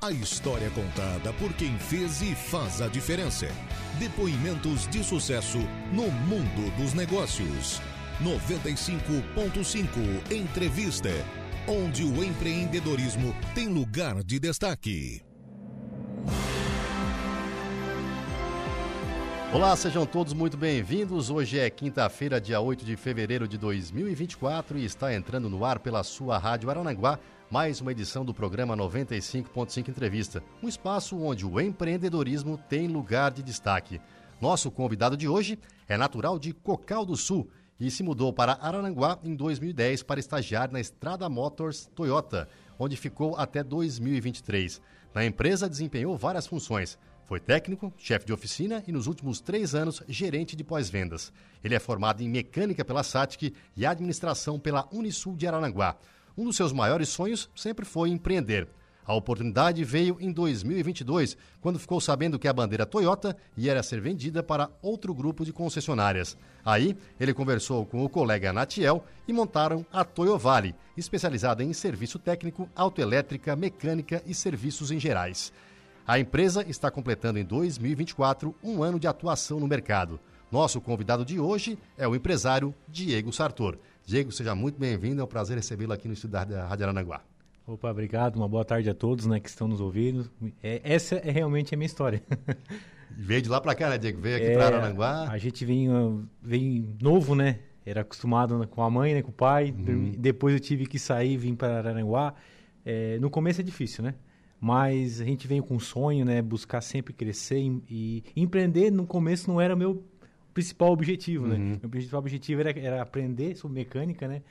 A história contada por quem fez e faz a diferença. Depoimentos de sucesso no mundo dos negócios. 95.5 Entrevista, onde o empreendedorismo tem lugar de destaque. Olá, sejam todos muito bem-vindos. Hoje é quinta-feira, dia 8 de fevereiro de 2024 e está entrando no ar pela sua rádio Araranguá mais uma edição do programa 95.5 Entrevista, um espaço onde o empreendedorismo tem lugar de destaque. Nosso convidado de hoje é natural de Cocal do Sul e se mudou para Araranguá em 2010 para estagiar na Estrada Motors Toyota, onde ficou até 2023. Na empresa desempenhou várias funções. Foi técnico, chefe de oficina e, nos últimos 3 anos, gerente de pós-vendas. Ele é formado em mecânica pela SATIC e administração pela Unisul de Araranguá. Um dos seus maiores sonhos sempre foi empreender. A oportunidade veio em 2022, quando ficou sabendo que a bandeira Toyota ia ser vendida para outro grupo de concessionárias. Aí, ele conversou com o colega Natiel e montaram a Toyovale, especializada em serviço técnico, autoelétrica, mecânica e serviços em gerais. A empresa está completando em 2024 um ano de atuação no mercado. Nosso convidado de hoje é o empresário Diego Sartor. Diego, seja muito bem-vindo, é um prazer recebê-lo aqui no estúdio da Rádio Araranguá. Opa, obrigado, uma boa tarde a todos, né, que estão nos ouvindo. Essa é realmente a minha história. Veio de lá para cá, né, Diego? Veio aqui para Araranguá. A gente veio novo, né, era acostumado com a mãe, né, com o pai, Depois eu tive que sair e vim para Araranguá. No começo é difícil, né? Mas a gente veio com um sonho, né, buscar sempre crescer e empreender no começo não era meu principal objetivo, né? Meu principal objetivo era aprender sobre mecânica, né?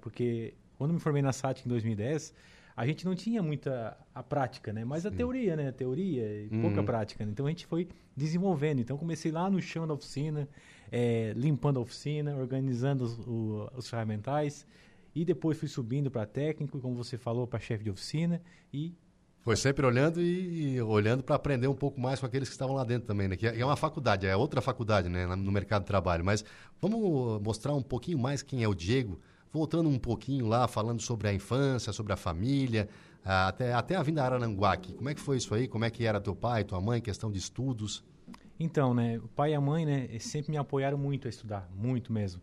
Porque quando me formei na SATIC em 2010, a gente não tinha muita a prática, né? Mas a teoria, né? A teoria e pouca prática, né? Então a gente foi desenvolvendo. Então comecei lá no chão da oficina, limpando a oficina, organizando os ferramentais e depois fui subindo para técnico, como você falou, para chefe de oficina e... Foi sempre olhando e olhando para aprender um pouco mais com aqueles que estavam lá dentro também, né? Que é uma faculdade, é outra faculdade, né? No mercado de trabalho. Mas vamos mostrar um pouquinho mais quem é o Diego, voltando um pouquinho lá, falando sobre a infância, sobre a família, até a vinda a Araranguá aqui. Como é que foi isso aí? Como é que era teu pai, tua mãe, questão de estudos? Então, né? O pai e a mãe, né? Sempre me apoiaram muito a estudar, muito mesmo.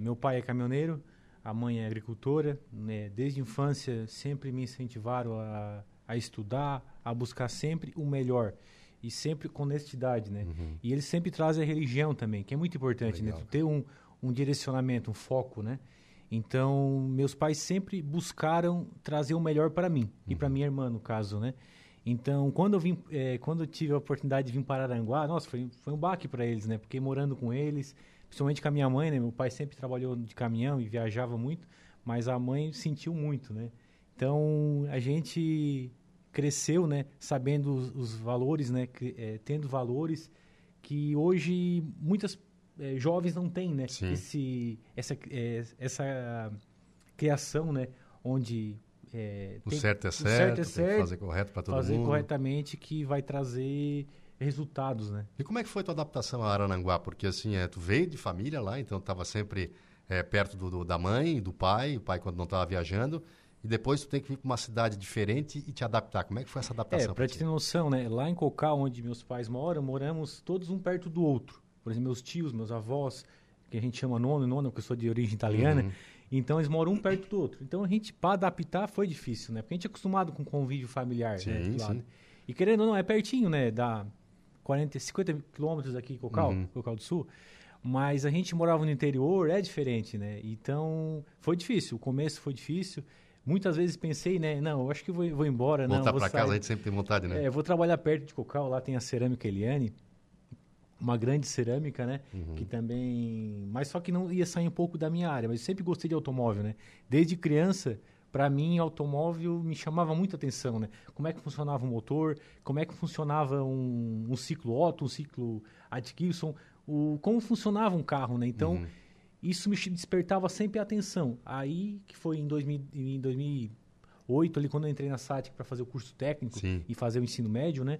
Meu pai é caminhoneiro, a mãe é agricultora, né? Desde a infância sempre me incentivaram a estudar, a buscar sempre o melhor e sempre com honestidade, né? E eles sempre trazem a religião também, que é muito importante, legal, né? Tu ter um direcionamento, um foco, né? Então, meus pais sempre buscaram trazer o melhor para mim e para minha irmã, no caso, né? Então, quando eu tive a oportunidade de vir para Araranguá, nossa, foi um baque para eles, né? Porque morando com eles, principalmente com a minha mãe, né? Meu pai sempre trabalhou de caminhão e viajava muito, mas a mãe sentiu muito, né? Então, a gente cresceu, né? Sabendo os valores, né? Tendo valores que hoje muitas jovens não têm, né? Essa criação, né? Onde... O certo é certo, fazer correto para todo mundo. Fazer corretamente que vai trazer... resultados, né? E como é que foi tua adaptação a Araranguá? Porque assim, tu veio de família lá, então estava sempre perto da mãe, do pai, o pai quando não estava viajando, e depois tu tem que vir para uma cidade diferente e te adaptar. Como é que foi essa adaptação? Para te ter noção, né? Lá em Cocal, onde meus pais moram, moramos todos um perto do outro. Por exemplo, meus tios, meus avós, que a gente chama nono e nona, porque eu sou de origem italiana, então eles moram um perto do outro. Então a gente, para adaptar, foi difícil, né? Porque a gente é acostumado com convívio familiar, né? Lá, né? E querendo ou não, é pertinho, né? Da 40, 50 quilômetros aqui em Cocal, Cocal do Sul, mas a gente morava no interior, é diferente, né? Então, foi difícil, o começo foi difícil, muitas vezes pensei, né, não, eu acho que vou embora, voltar não, vou voltar para casa, a gente sempre tem vontade, né? Vou trabalhar perto de Cocal, lá tem a Cerâmica Eliane, uma grande cerâmica, né? Que também, mas só que não ia sair um pouco da minha área, mas eu sempre gostei de automóvel, né? Desde criança... Para mim, automóvel me chamava muita atenção, né? Como é que funcionava o motor, como é que funcionava um ciclo Otto, um ciclo Adkinson, como funcionava um carro, né? Então, isso me despertava sempre a atenção. Aí, que foi em 2008, ali, quando eu entrei na SATIC para fazer o curso técnico e fazer o ensino médio, né?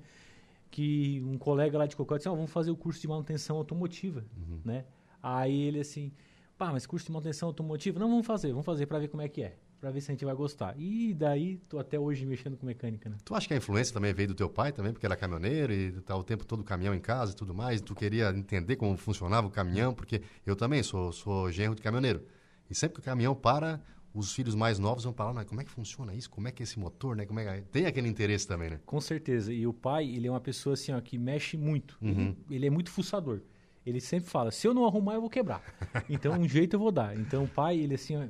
Que um colega lá de Cocal disse, vamos fazer o curso de manutenção automotiva, né? Aí ele assim, mas curso de manutenção automotiva? Não, vamos fazer para ver como é que é. para ver se a gente vai gostar. E daí, tô até hoje mexendo com mecânica, né? Tu acha que a influência também veio do teu pai também, porque era caminhoneiro e tá o tempo todo o caminhão em casa e tudo mais, tu queria entender como funcionava o caminhão, porque eu também sou genro de caminhoneiro. E sempre que o caminhão para, os filhos mais novos vão falar, como é que funciona isso? Como é que é esse motor, né? Como é que... Tem aquele interesse também, né? Com certeza. E o pai, ele é uma pessoa assim, ó, que mexe muito. Uhum. Ele é muito fuçador. Ele sempre fala, se eu não arrumar, eu vou quebrar. Então, um jeito eu vou dar. Então, o pai, ele assim, ó,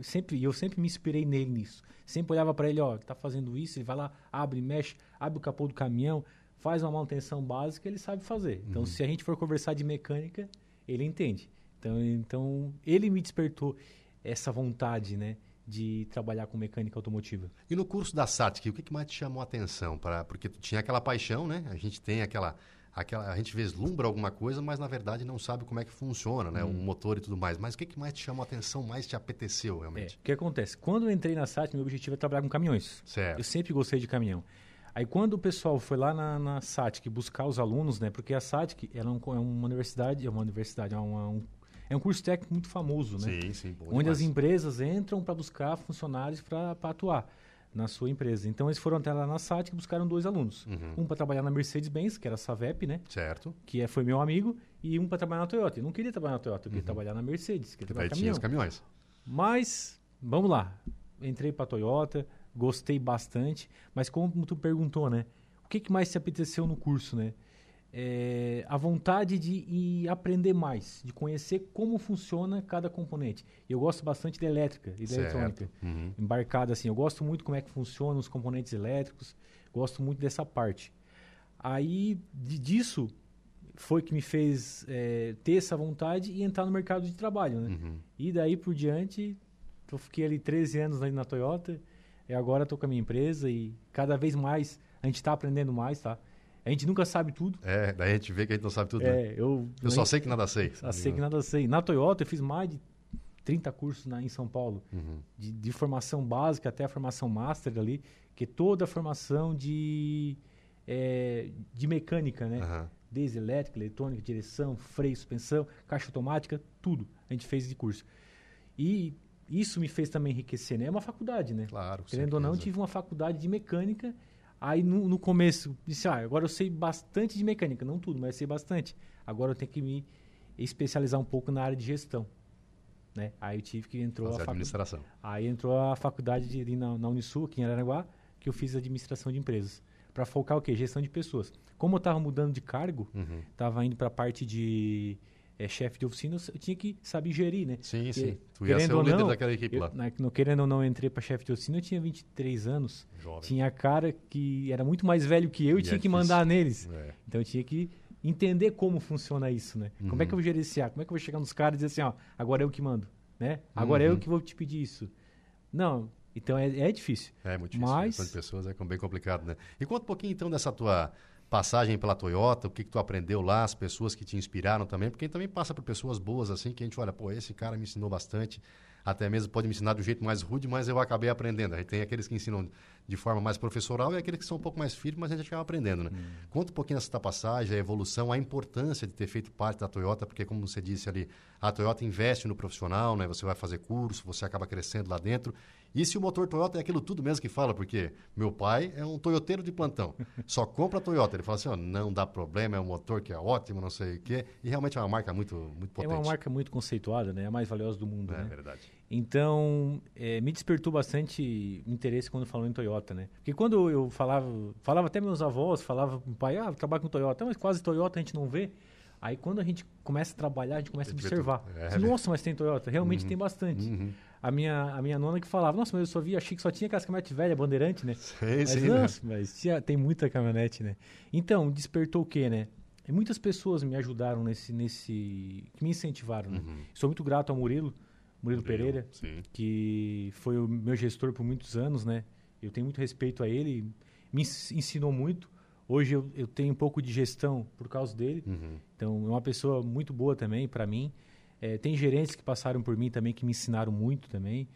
eu sempre me inspirei nele nisso. Sempre olhava para ele, ó, tá fazendo isso, ele vai lá, abre, mexe, abre o capô do caminhão, faz uma manutenção básica, ele sabe fazer. Então, se a gente for conversar de mecânica, ele entende. Então ele me despertou essa vontade, né? De trabalhar com mecânica automotiva. E no curso da SATIC, o que mais te chamou a atenção? Porque tu tinha aquela paixão, né? A gente tem aquela... A gente vislumbra alguma coisa, mas na verdade não sabe como é que funciona, né? O motor e tudo mais. Mas o que mais te chamou a atenção, mais te apeteceu realmente? O que acontece? Quando eu entrei na SATIC, meu objetivo é trabalhar com caminhões. Certo. Eu sempre gostei de caminhão. Aí quando o pessoal foi lá na SATIC buscar os alunos, né? Porque a SATIC é um curso técnico muito famoso, né? Sim, sim. Bom onde demais. As empresas entram para buscar funcionários para atuar na sua empresa. Então, eles foram até lá na SATIC e buscaram 2 alunos. Um para trabalhar na Mercedes-Benz, que era a SAVEP, né? Certo. Que foi meu amigo. E um para trabalhar na Toyota. Eu não queria trabalhar na Toyota, eu queria trabalhar na Mercedes. Que daí tinha os caminhões. Mas, vamos lá. Entrei para a Toyota, gostei bastante. Mas como tu perguntou, né? O que mais te apeteceu no curso, né? A vontade de ir aprender mais, de conhecer como funciona cada componente. Eu gosto bastante de elétrica e de eletrônica embarcada assim. Eu gosto muito como é que funcionam os componentes elétricos, gosto muito dessa parte. Aí disso foi que me fez ter essa vontade e entrar no mercado de trabalho, né? E daí por diante, eu fiquei ali 13 anos ali na Toyota e agora estou com a minha empresa e cada vez mais a gente está aprendendo mais, tá? A gente nunca sabe tudo. Daí a gente vê que a gente não sabe tudo. Né? Eu só sei que nada sei. Na Toyota eu fiz mais de 30 cursos em São Paulo, de formação básica até a formação master ali, que é toda a formação de mecânica, né? Desde elétrica, eletrônica, direção, freio, suspensão, caixa automática, tudo a gente fez de curso. E isso me fez também enriquecer, né? É uma faculdade, né? Claro, querendo ou não, eu tive uma faculdade de mecânica. Aí, no começo, disse, agora eu sei bastante de mecânica. Não tudo, mas sei bastante. Agora eu tenho que me especializar um pouco na área de gestão. Né? Aí eu tive que entrar a administração. Aí entrou a faculdade na Unisul, aqui em Araranguá, que eu fiz administração de empresas. Para focar o quê? Gestão de pessoas. Como eu estava mudando de cargo, estava indo para a parte de chefe de oficina, eu tinha que saber gerir, né? Sim, porque, sim. Tu ia ser o líder daquela equipe lá. Querendo ou não, eu entrei para chefe de oficina, eu tinha 23 anos. Jovem. Tinha a cara que era muito mais velho que eu e tinha que mandar neles. Então, eu tinha que entender como funciona isso, né? Como é que eu vou gerenciar? Como é que eu vou chegar nos caras e dizer assim, agora eu que mando, né? Agora eu que vou te pedir isso. Não, então é difícil. É muito difícil. Mas... a gestão de pessoas é bem complicado, né? E conta um pouquinho, então, dessa tua... passagem pela Toyota, o que tu aprendeu lá, as pessoas que te inspiraram também, porque a gente também passa por pessoas boas assim, que a gente olha, esse cara me ensinou bastante, até mesmo pode me ensinar do jeito mais rude, mas eu acabei aprendendo. A gente tem aqueles que ensinam de forma mais professoral e aqueles que são um pouco mais firmes, mas a gente acaba aprendendo, né? Conta um pouquinho dessa passagem, a evolução, a importância de ter feito parte da Toyota, porque como você disse ali, a Toyota investe no profissional, né? Você vai fazer curso, você acaba crescendo lá dentro. E se o motor Toyota é aquilo tudo mesmo que fala, porque meu pai é um toyoteiro de plantão, só compra Toyota. Ele fala assim, não dá problema, é um motor que é ótimo, não sei o quê. E realmente é uma marca muito, muito potente. É uma marca muito conceituada, né? A mais valiosa do mundo, né? É verdade. Então, me despertou bastante interesse quando falou em Toyota, né? Porque quando eu falava até meus avós, falava pro pai, eu trabalho com Toyota, mas quase Toyota a gente não vê. Aí quando a gente começa a trabalhar, a gente começa a observar. Nossa, mas tem Toyota? Realmente tem bastante. A minha nona que falava, nossa, mas eu achei que só tinha aquelas caminhonetes velhas, bandeirante, né? Tem muita caminhonete, né? Então, despertou o quê, né? E muitas pessoas me ajudaram que me incentivaram, né? Sou muito grato ao Murilo Pereira, que foi o meu gestor por muitos anos, né? Eu tenho muito respeito a ele, me ensinou muito. Hoje eu tenho um pouco de gestão por causa dele. Então, é uma pessoa muito boa também para mim. Tem gerentes que passaram por mim também, que me ensinaram muito também.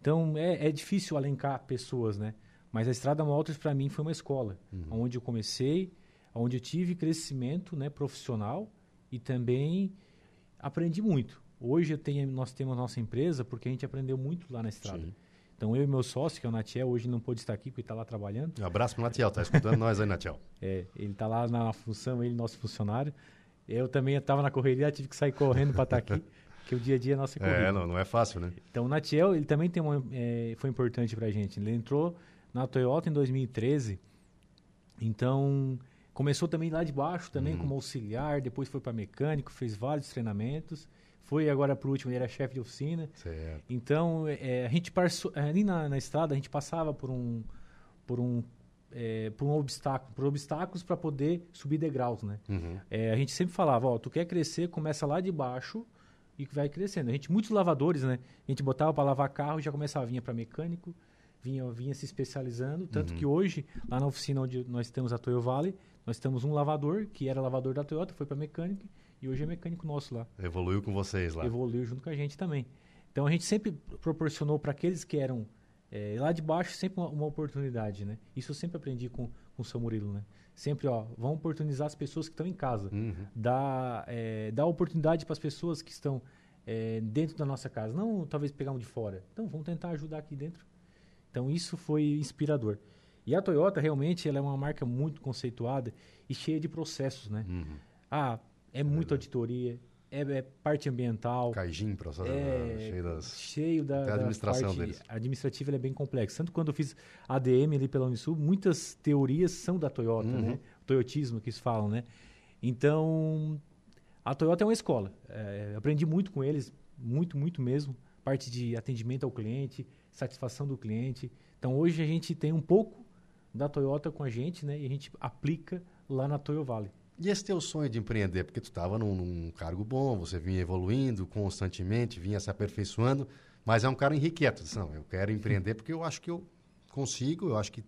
Então, é difícil alencar pessoas, né? Mas a Estrada Motors, para mim, foi uma escola. Onde eu comecei, onde eu tive crescimento, né, profissional e também aprendi muito. Hoje nós temos a nossa empresa porque a gente aprendeu muito lá na Estrada. Então eu e meu sócio, que é o Natiel, hoje não pôde estar aqui porque está lá trabalhando. Um abraço para o Natiel, está escutando nós aí, Natiel. É, ele está lá na função, ele nosso funcionário. Eu também estava na correria, tive que sair correndo para estar aqui, porque o dia a dia é nossa corrida. É, não é fácil, né? Então o Natiel, ele também tem uma, foi importante para a gente. Ele entrou na Toyota em 2013, então começou também lá de baixo, também como auxiliar, depois foi para mecânico, fez vários treinamentos. Foi agora para o último, ele era chefe de oficina. Certo. Então, a gente passou, ali na estrada, a gente passava por um obstáculo, por obstáculos para poder subir degraus, né? Uhum. A gente sempre falava, ó, tu quer crescer, começa lá de baixo e vai crescendo. A gente, muitos lavadores, né? A gente botava para lavar carro e já começava, vinha para mecânico, vinha se especializando. Tanto que hoje, lá na oficina onde nós temos a Toyovale, nós temos um lavador, que era lavador da Toyota, foi para mecânico. E hoje é mecânico nosso lá. Evoluiu com vocês lá. Evoluiu junto com a gente também. Então, a gente sempre proporcionou para aqueles que eram lá de baixo, sempre uma oportunidade, né? Isso eu sempre aprendi com o seu Murilo, né? Sempre, ó, vão oportunizar as pessoas que estão em casa. Dar oportunidade para as pessoas que estão dentro da nossa casa. Não, talvez, pegar um de fora. Então, vamos tentar ajudar aqui dentro. Então, isso foi inspirador. E a Toyota, realmente, ela é uma marca muito conceituada e cheia de processos, né? É muita auditoria, é parte ambiental. Caijim, processo cheio da administração parte deles. A administrativa é bem complexa. Tanto quando eu fiz ADM ali pela Unisul, muitas teorias são da Toyota, né? Toyotismo que eles falam, né? Então, a Toyota é uma escola. Aprendi muito com eles, muito, muito mesmo. Parte de atendimento ao cliente, satisfação do cliente. Então, hoje a gente tem um pouco da Toyota com a gente, né? E a gente aplica lá na Toyovale. E esse teu sonho de empreender, porque tu estava num cargo bom, você vinha evoluindo constantemente, vinha se aperfeiçoando, mas é um cara irrequieto. Disse, não, eu quero empreender porque eu acho que eu consigo, eu acho que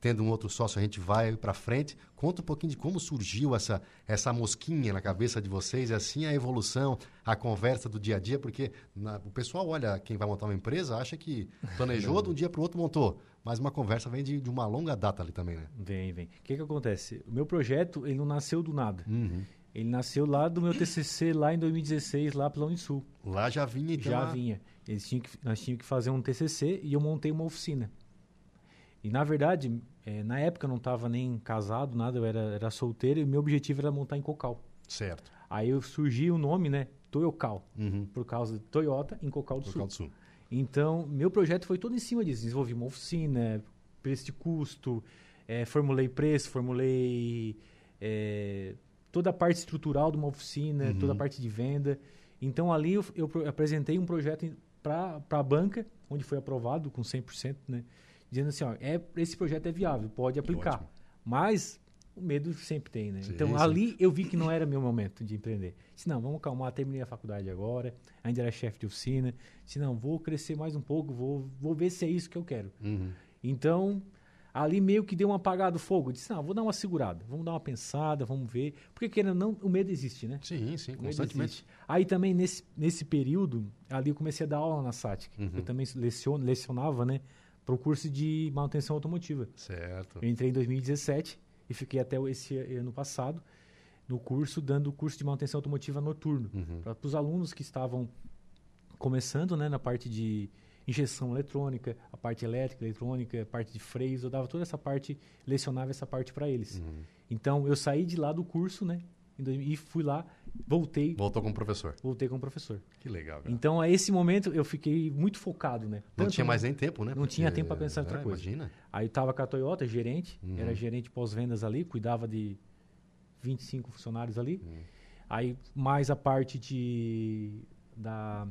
tendo um outro sócio a gente vai para frente. Conta um pouquinho de como surgiu essa mosquinha na cabeça de vocês, assim a evolução, a conversa do dia a dia, porque o pessoal olha, quem vai montar uma empresa acha que planejou de um dia para o outro montou. Mas uma conversa vem de uma longa data ali também, né? Vem. O que acontece? O meu projeto, ele não nasceu do nada. Ele nasceu lá do meu TCC, lá em 2016, lá pela Unisul. Lá já vinha, então? Já vinha. Nós tínhamos que fazer um TCC e eu montei uma oficina. E, na verdade, na época eu não estava nem casado, nada, eu era solteiro e meu objetivo era montar em Cocal. Certo. Aí surgiu o nome, né? Toyocal. Por causa de Toyota em Cocal do Sul. Cocal do Sul. Então, meu projeto foi todo em cima disso. Desenvolvi uma oficina, preço de custo, formulei preço, formulei toda a parte estrutural de uma oficina, toda a parte de venda. Então, ali eu apresentei um projeto para a banca, onde foi aprovado com 100%, né? Dizendo assim, ó, esse projeto é viável, pode aplicar. Ótimo. Mas o medo sempre tem, né? Sim, então, ali eu vi que não era meu momento de empreender. Disse, não, vamos calmar, terminei a faculdade agora, ainda era chefe de oficina. Disse, não, vou crescer mais um pouco, vou ver se é isso que eu quero. Então, ali meio que deu um apagado fogo. Disse, não, vou dar uma segurada, vamos dar uma pensada, vamos ver. Porque, querendo ou não, o medo existe, né? Sim, constantemente. Aí também, nesse período, ali eu comecei a dar aula na SATIC. Eu também lecionava, né? Para o curso de manutenção automotiva. Certo. Eu entrei em 2017. E fiquei até esse ano passado no curso, dando o curso de manutenção automotiva noturno. Para os alunos que estavam começando, né, na parte de injeção eletrônica, a parte elétrica, eletrônica, a parte de freios, eu dava toda essa parte, lecionava essa parte para eles. Então, eu saí de lá do curso, né, e fui lá, voltei. Voltou como professor. Voltei como professor. Que legal, cara. Então, a esse momento, eu fiquei muito focado, né? Não tinha mais nem tempo, né? Não tinha tempo para pensar em outra coisa. Imagina. Aí eu estava com a Toyota, gerente. Era gerente pós-vendas ali, cuidava de 25 funcionários ali. Aí, mais a parte da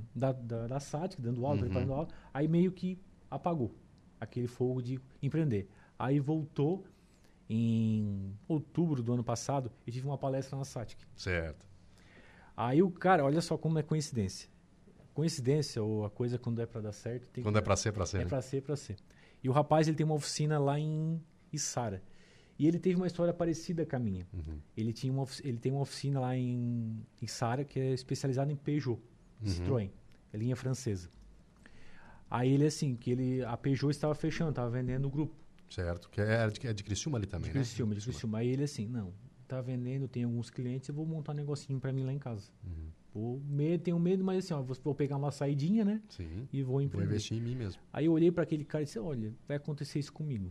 SATIC, dando aula, preparando aula. Aí, meio que apagou aquele fogo de empreender. Aí, voltou. Em outubro do ano passado, eu tive uma palestra na SATIC. Certo. Aí o cara, olha só como é coincidência. Coincidência, ou a coisa quando é para dar certo... Tem quando que... é para ser, para ser. É, né? Para ser, para ser. E o rapaz, ele tem uma oficina lá em Içara. E ele teve uma história parecida com a minha. Ele tem uma oficina lá em Içara que é especializada em Peugeot, Citroën, linha francesa. Aí ele, assim, a Peugeot estava fechando, estava vendendo o grupo. Certo, que é de Criciúma ali também, né? De Criciúma. Aí ele assim, não, tá vendendo, tem alguns clientes, eu vou montar um negocinho para mim lá em casa. Uhum. Tenho medo, mas assim, ó, vou pegar uma saidinha, né? Sim. E vou empreender. Vou investir em mim mesmo. Aí eu olhei para aquele cara e disse, olha, vai acontecer isso comigo.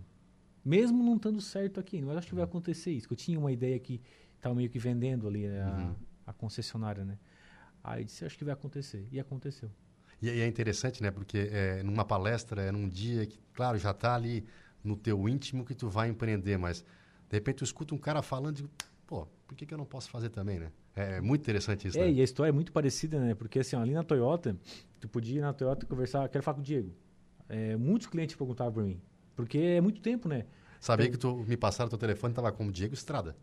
Mesmo não estando certo aqui, mas acho que vai acontecer isso. Eu tinha uma ideia que estava meio que vendendo ali a concessionária, né? Aí eu disse, acho que vai acontecer. E aconteceu. E é interessante, né? Porque numa palestra, num dia que, claro, já está ali no teu íntimo que tu vai empreender, mas de repente tu escuta um cara falando e digo, pô, por que eu não posso fazer também, né? É muito interessante isso, né? E a história é muito parecida, né? Porque assim, ó, ali na Toyota, tu podia ir na Toyota conversar, quero falar com o Diego. Muitos clientes perguntavam para mim, porque é muito tempo, né? Sabia que tu me passaram o teu telefone, tava como Diego Estrada.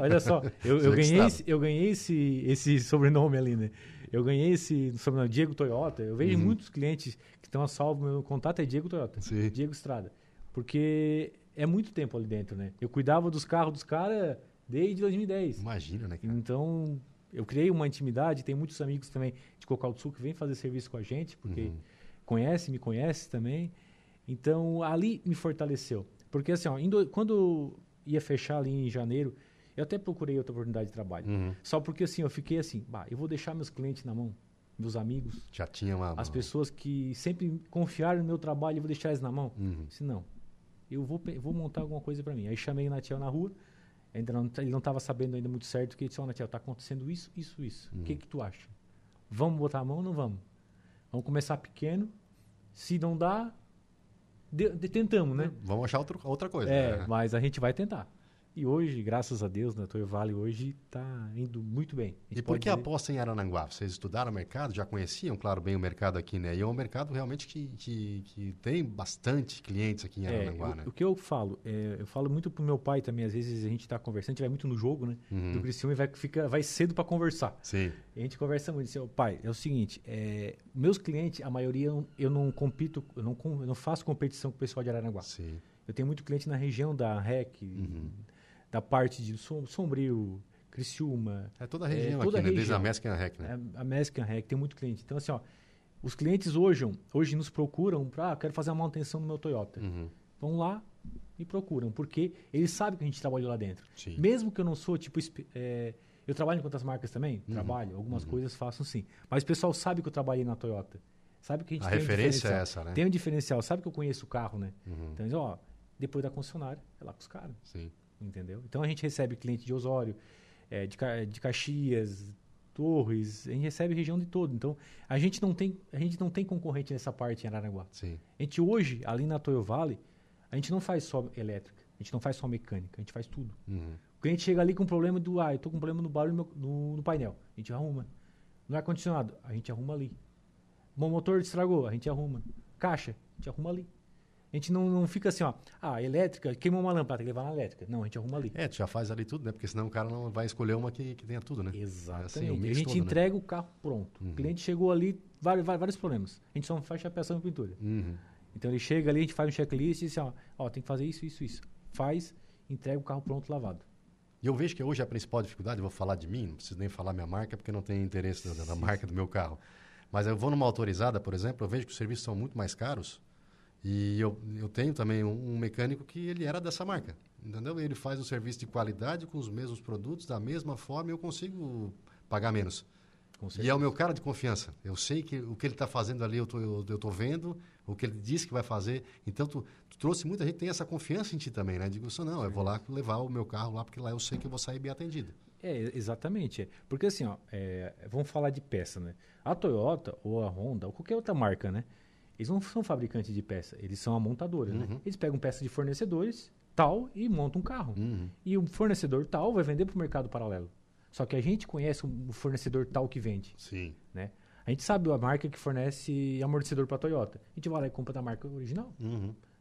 Olha só, eu ganhei esse sobrenome ali, né? Eu ganhei esse sobrenome, Diego Toyota. Eu vejo muitos clientes que estão a salvo, meu contato é Diego Toyota, sim. Diego Estrada. Porque é muito tempo ali dentro, né? Eu cuidava dos carros dos caras desde 2010. Imagina, né, cara? Então, eu criei uma intimidade, tem muitos amigos também de Cocal do Sul que vêm fazer serviço com a gente, porque me conhece também. Então, ali me fortaleceu. Porque assim, ó, quando ia fechar ali em janeiro, eu até procurei outra oportunidade de trabalho. Só porque assim, eu fiquei assim, eu vou deixar meus clientes na mão, meus amigos. Já tinha lá. As pessoas que sempre confiaram no meu trabalho, eu vou deixar eles na mão. Se não, eu vou montar alguma coisa para mim. Aí chamei o Natiel na rua, ele não estava sabendo ainda muito certo, que ele disse, ó, Natiel, está acontecendo isso, isso, isso. O que tu acha? Vamos botar a mão ou não vamos? Vamos começar pequeno, se não dá... Tentamos, né? Vamos achar outra coisa. Mas a gente vai tentar. E hoje, graças a Deus, na Toyovale hoje está indo muito bem. E por que a aposta em Araranguá? Vocês estudaram o mercado? Já conheciam, claro, bem o mercado aqui, né? E é um mercado realmente que tem bastante clientes aqui em Araranguá, né? O que eu falo, eu falo muito pro meu pai também, às vezes a gente está conversando, a gente vai muito no jogo, né? Do Criciúma e vai cedo para conversar. Sim. E a gente conversa muito, diz, pai, é o seguinte, meus clientes, a maioria, eu não compito, eu não faço competição com o pessoal de Araranguá. Sim. Eu tenho muito cliente na região da Rec, da parte de Sombrio, Criciúma. É toda a região toda aqui, né? Desde a Mask e a Rec, né? A Mask e a Rec, tem muito cliente. Então, assim, ó, os clientes hoje nos procuram para, quero fazer a manutenção no meu Toyota. Vão lá e procuram, porque eles sabem que a gente trabalha lá dentro. Sim. Mesmo que eu não sou, tipo, eu trabalho em outras marcas também, trabalho, algumas coisas faço sim. Mas o pessoal sabe que eu trabalhei na Toyota. Sabe que a gente tem um diferencial. A referência é essa, né? Tem um diferencial, sabe que eu conheço o carro, né? Então, eles, ó, depois da concessionária, é lá com os caras. Sim. Entendeu? Então a gente recebe cliente de Osório, de Caxias, Torres, a gente recebe região de todo. Então a gente não tem concorrente nessa parte em Araranguá. Sim. A gente hoje, ali na Toyovale, a gente não faz só elétrica, a gente não faz só mecânica, a gente faz tudo. O cliente chega ali com problema eu tô com problema no barulho no painel, a gente arruma. No ar-condicionado, a gente arruma ali. O motor estragou, a gente arruma. Caixa, a gente arruma ali. A gente não fica assim, ó, elétrica, queimou uma lâmpada, tem que levar na elétrica. Não, a gente arruma ali. Tu já faz ali tudo, né? Porque senão o cara não vai escolher uma que tenha tudo, né? Exatamente. É assim, a gente entrega o carro pronto. O cliente chegou ali, vários problemas. A gente só faz chapeação e pintura. Então ele chega ali, a gente faz um checklist e diz assim, ó, tem que fazer isso, isso, isso. Faz, entrega o carro pronto, lavado. E eu vejo que hoje a principal dificuldade, eu vou falar de mim, não preciso nem falar minha marca, porque não tem interesse na marca do meu carro. Mas eu vou numa autorizada, por exemplo, eu vejo que os serviços são muito mais caros. E eu tenho também um mecânico que ele era dessa marca, entendeu? Ele faz um serviço de qualidade com os mesmos produtos, da mesma forma, e eu consigo pagar menos. E é o meu cara de confiança. Eu sei que o que ele está fazendo ali eu tô vendo, o que ele disse que vai fazer. Então, tu trouxe muita gente, tem essa confiança em ti também, né? Digo, não, eu vou lá levar o meu carro lá, porque lá eu sei que eu vou sair bem atendido. Exatamente. Porque assim, ó, vamos falar de peça, né? A Toyota ou a Honda ou qualquer outra marca, né? Eles não são fabricantes de peça, eles são a montadora, né? Eles pegam peças de fornecedores, tal, e montam um carro. E o fornecedor tal vai vender para o mercado paralelo. Só que a gente conhece o fornecedor tal que vende. Sim. Né? A gente sabe a marca que fornece amortecedor para a Toyota. A gente vai lá e compra da marca original.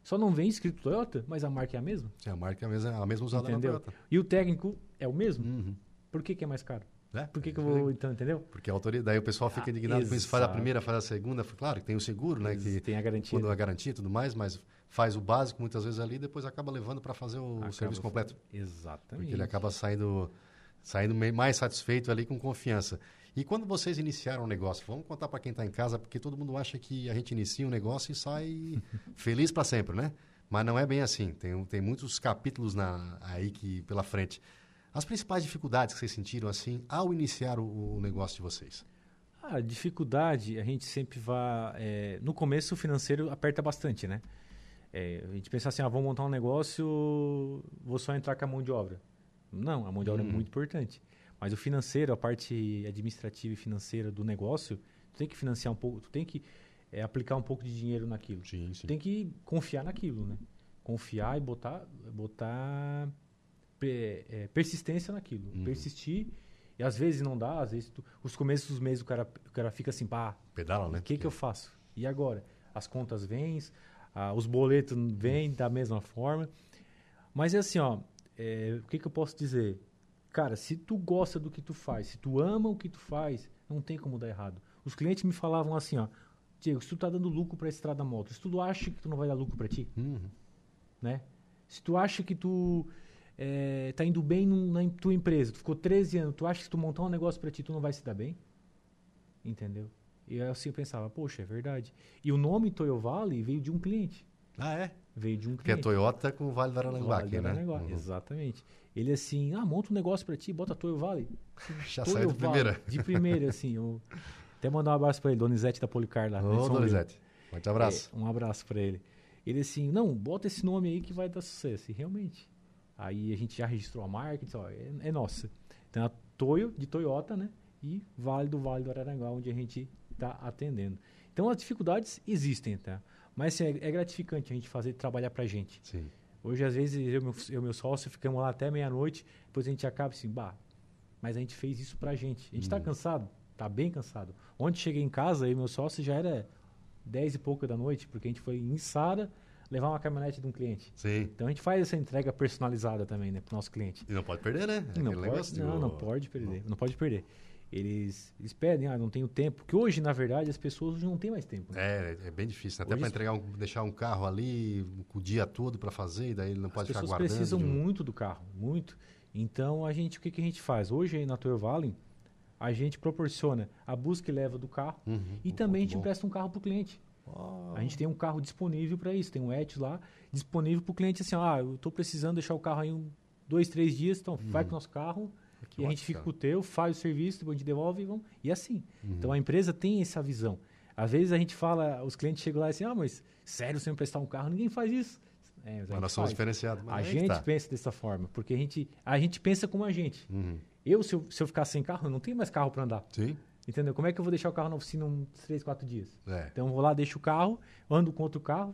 Só não vem escrito Toyota, mas a marca é a mesma. Sim, a marca é a mesma usada na Toyota. E o técnico é o mesmo. Por que é mais caro? Por que eu vou, então, entendeu? Porque a autoridade, aí o pessoal fica indignado com isso, faz a primeira, faz a segunda, claro que tem o seguro, né? Que tem a garantia. Quando a garantia e tudo mais, mas faz o básico muitas vezes ali e depois acaba levando para fazer o serviço completo. Exatamente. Porque ele acaba saindo mais satisfeito ali com confiança. E quando vocês iniciaram o negócio, vamos contar para quem está em casa, porque todo mundo acha que a gente inicia um negócio e sai feliz para sempre, né? Mas não é bem assim. Tem muitos capítulos aí que pela frente. As principais dificuldades que vocês sentiram assim ao iniciar o negócio de vocês? A dificuldade, a gente sempre vai... no começo o financeiro aperta bastante, né? A gente pensa assim, vou montar um negócio, vou só entrar com a mão de obra. Não, a mão de obra é muito importante. Mas o financeiro, a parte administrativa e financeira do negócio, tu tem que financiar um pouco, tu tem que aplicar um pouco de dinheiro naquilo. Sim, sim. Tu tem que confiar naquilo, né? Confiar e botar persistência naquilo. Persistir. E às vezes não dá, às vezes os começos dos meses o cara fica assim, pedala, né? O que eu faço? E agora? As contas vêm, os boletos vêm da mesma forma. Mas é assim, o que eu posso dizer? Cara, se tu gosta do que tu faz, se tu ama o que tu faz, não tem como dar errado. Os clientes me falavam assim, Diego, se tu tá dando lucro pra Estrada Motors, tu acha que tu não vai dar lucro pra ti? Né? Se tu acha que tu... tá indo bem na tua empresa, tu ficou 13 anos, tu acha que se tu montar um negócio pra ti, tu não vai se dar bem? Entendeu? E assim eu pensava, poxa, é verdade. E o nome Toyovale veio de um cliente. Ah, é? Veio de um cliente. Que é Toyota com o Vale do Araranguá, né? Exatamente. Ele assim, monta um negócio pra ti, bota Toyovale. Já saiu de primeira. De primeira, assim. Eu até mandar um abraço pra ele, Donizete da Policar lá. Ô, Donizete, muito abraço. Um abraço pra ele. Ele assim, não, bota esse nome aí que vai dar sucesso. E realmente... Aí a gente já registrou a marca e disse, é nossa. Então, a Toyo, de Toyota, né? E Vale do Araranguá, onde a gente está atendendo. Então, as dificuldades existem, tá? Mas assim, é gratificante a gente trabalhar pra gente. Sim. Hoje, às vezes, eu e meu sócio ficamos lá até meia-noite, depois a gente acaba assim, mas a gente fez isso pra gente. A gente tá cansado, tá bem cansado. Ontem cheguei em casa, eu e meu sócio já era 10 e pouca da noite, porque a gente foi em Içara, levar uma caminhonete de um cliente. Sim. Então a gente faz essa entrega personalizada também, né, pro nosso cliente. E não pode perder, né? Não pode perder. Eles pedem, não tenho tempo. Porque hoje, na verdade, as pessoas não têm mais tempo. Né? É bem difícil. Até para entregar, deixar um carro ali o dia todo para fazer, e daí ele não pode ficar guardando. As pessoas precisam muito do carro, muito. Então a gente, o que a gente faz? Hoje aí na Toyovale, a gente proporciona a busca e leva do carro e também a gente empresta um carro pro cliente. A gente tem um carro disponível para isso, tem um Etios lá, disponível para o cliente assim, eu estou precisando deixar o carro aí 2, 3 dias, então vai com o nosso carro, e a gente fica com o teu, faz o serviço, depois a gente devolve e vamos, e assim. Então a empresa tem essa visão. Às vezes a gente fala, os clientes chegam lá e assim, mas sério, se eu emprestar um carro, ninguém faz isso. Mas nós somos diferenciados. A gente pensa dessa forma, porque a gente pensa como a gente. Se eu ficar sem carro, eu não tenho mais carro para andar. Sim. Entendeu? Como é que eu vou deixar o carro na oficina uns 3, 4 dias? Então, eu vou lá, deixo o carro, ando com outro carro,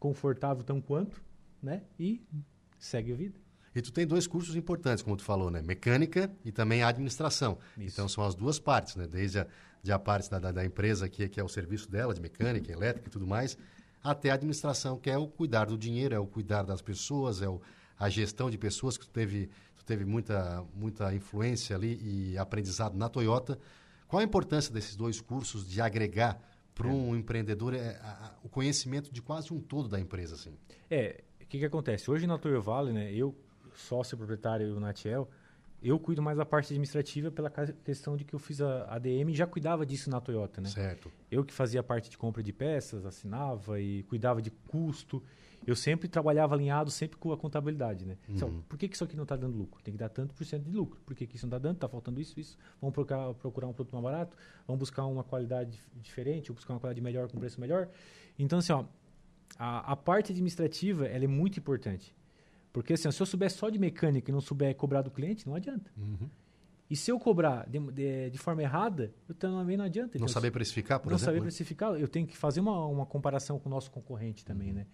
confortável tão quanto, né? E segue a vida. E tu tem 2 cursos importantes, como tu falou, né? Mecânica e também a administração. Isso. Então, são as 2 partes, né? Desde a parte da empresa, que é o serviço dela, de mecânica, elétrica e tudo mais, até a administração, que é o cuidar do dinheiro, é o cuidar das pessoas, é a gestão de pessoas, que tu teve muita influência ali e aprendizado na Toyota. Qual a importância desses 2 cursos de agregar para um empreendedor o conhecimento de quase um todo da empresa? Assim? O que acontece? Hoje na Toyovale, né, eu, sócio proprietário e o Natiel, eu cuido mais da parte administrativa pela questão de que eu fiz a DM e já cuidava disso na Toyota. Né? Certo. Eu que fazia a parte de compra de peças, assinava e cuidava de custo. Eu sempre trabalhava alinhado sempre com a contabilidade, né? Então, por que isso aqui não está dando lucro? Tem que dar tanto por cento de lucro. Por que isso não está dando? Está faltando isso. Vamos procurar um produto mais barato, vamos buscar uma qualidade diferente, ou buscar uma qualidade melhor com preço melhor. Então, assim, a parte administrativa ela é muito importante. Porque, assim, se eu souber só de mecânica e não souber cobrar do cliente, não adianta. E se eu cobrar de forma errada, eu também não adianta. Não saber precificar, por exemplo? Não saber precificar. Eu tenho que fazer uma comparação com o nosso concorrente também, né?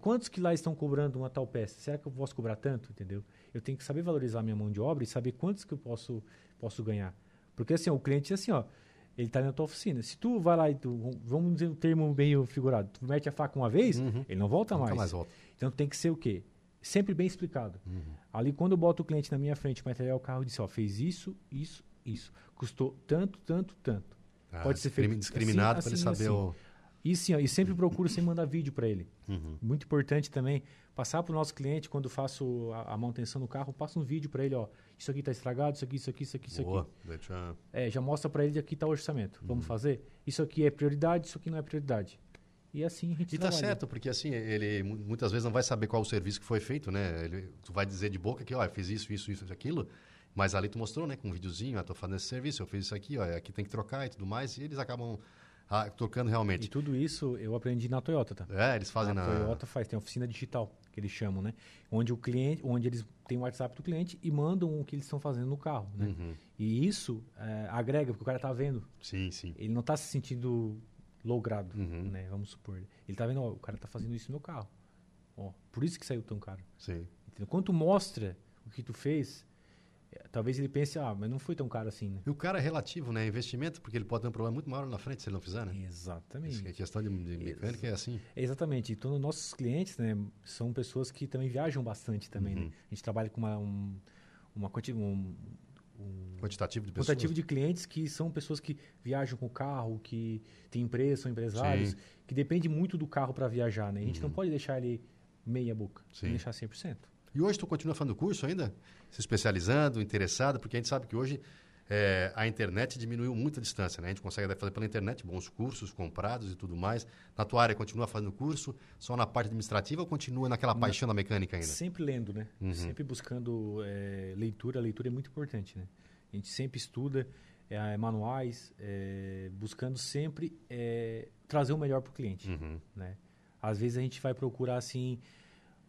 Quantos que lá estão cobrando uma tal peça? Será que eu posso cobrar tanto? Entendeu? Eu tenho que saber valorizar a minha mão de obra e saber quantos que eu posso ganhar. Porque assim, o cliente assim, ele está na tua oficina. Se tu vai lá e vamos dizer um termo meio figurado, tu mete a faca uma vez, ele não volta mais. Então tem que ser o quê? Sempre bem explicado. Ali quando eu boto o cliente na minha frente, material o carro, eu disse, fez isso, isso, isso. Custou tanto, tanto, tanto. Pode ser feito discriminado assim, para ele saber assim. E sim, e sempre procuro sem mandar vídeo para ele. Muito importante também passar para o nosso cliente, quando faço a manutenção do carro, passo um vídeo para ele, isso aqui está estragado, isso aqui. Boa, deixa... já mostra para ele que aqui está o orçamento. Vamos fazer? Isso aqui é prioridade, isso aqui não é prioridade. E assim a gente trabalha. E tá certo, porque assim, ele muitas vezes não vai saber qual o serviço que foi feito, né? Ele, tu vai dizer de boca que, ó, eu fiz isso, isso, isso, aquilo, mas ali tu mostrou, né, com um videozinho, ó, tô fazendo esse serviço, eu fiz isso aqui, ó, aqui tem que trocar e tudo mais, e eles acabam trocando realmente. E tudo isso eu aprendi na Toyota, tá? É, eles fazem na... A Toyota faz, tem a oficina digital, que eles chamam, né? Onde o cliente, onde eles têm o WhatsApp do cliente e mandam o que eles estão fazendo no carro, né? Uhum. E isso agrega, porque o cara tá vendo. Sim, sim. Ele não tá se sentindo... logrado, uhum, né? Vamos supor. Ele tá vendo, ó, o cara tá fazendo isso no carro. Ó, por isso que saiu tão caro. Sim. Entendeu? Quando tu mostra o que tu fez, talvez ele pense, ah, mas não foi tão caro assim, né? E o cara é relativo, né? Investimento, porque ele pode ter um problema muito maior na frente se ele não fizer, né? Exatamente. Isso que é questão de mecânica, é assim. Exatamente. Então, nossos clientes, né, são pessoas que também viajam bastante também, uhum, né? A gente trabalha com uma quantidade... quantitativo de pessoas. Quantitativo de clientes que são pessoas que viajam com o carro, que têm empresa, são empresários, sim, que dependem muito do carro para viajar, né? A gente, uhum, não pode deixar ele meia boca, tem que deixar 100%. E hoje tu continua fazendo curso ainda? Se especializando, interessado? Porque a gente sabe que hoje a internet diminuiu muito a distância, né? A gente consegue fazer pela internet bons cursos comprados e tudo mais. Na tua área, continua fazendo curso? Só na parte administrativa ou continua naquela paixão da mecânica ainda? Sempre lendo, né? Uhum. Sempre buscando leitura. A leitura é muito importante, né? A gente sempre estuda manuais, buscando sempre trazer o melhor para o cliente, uhum, né? Às vezes a gente vai procurar assim,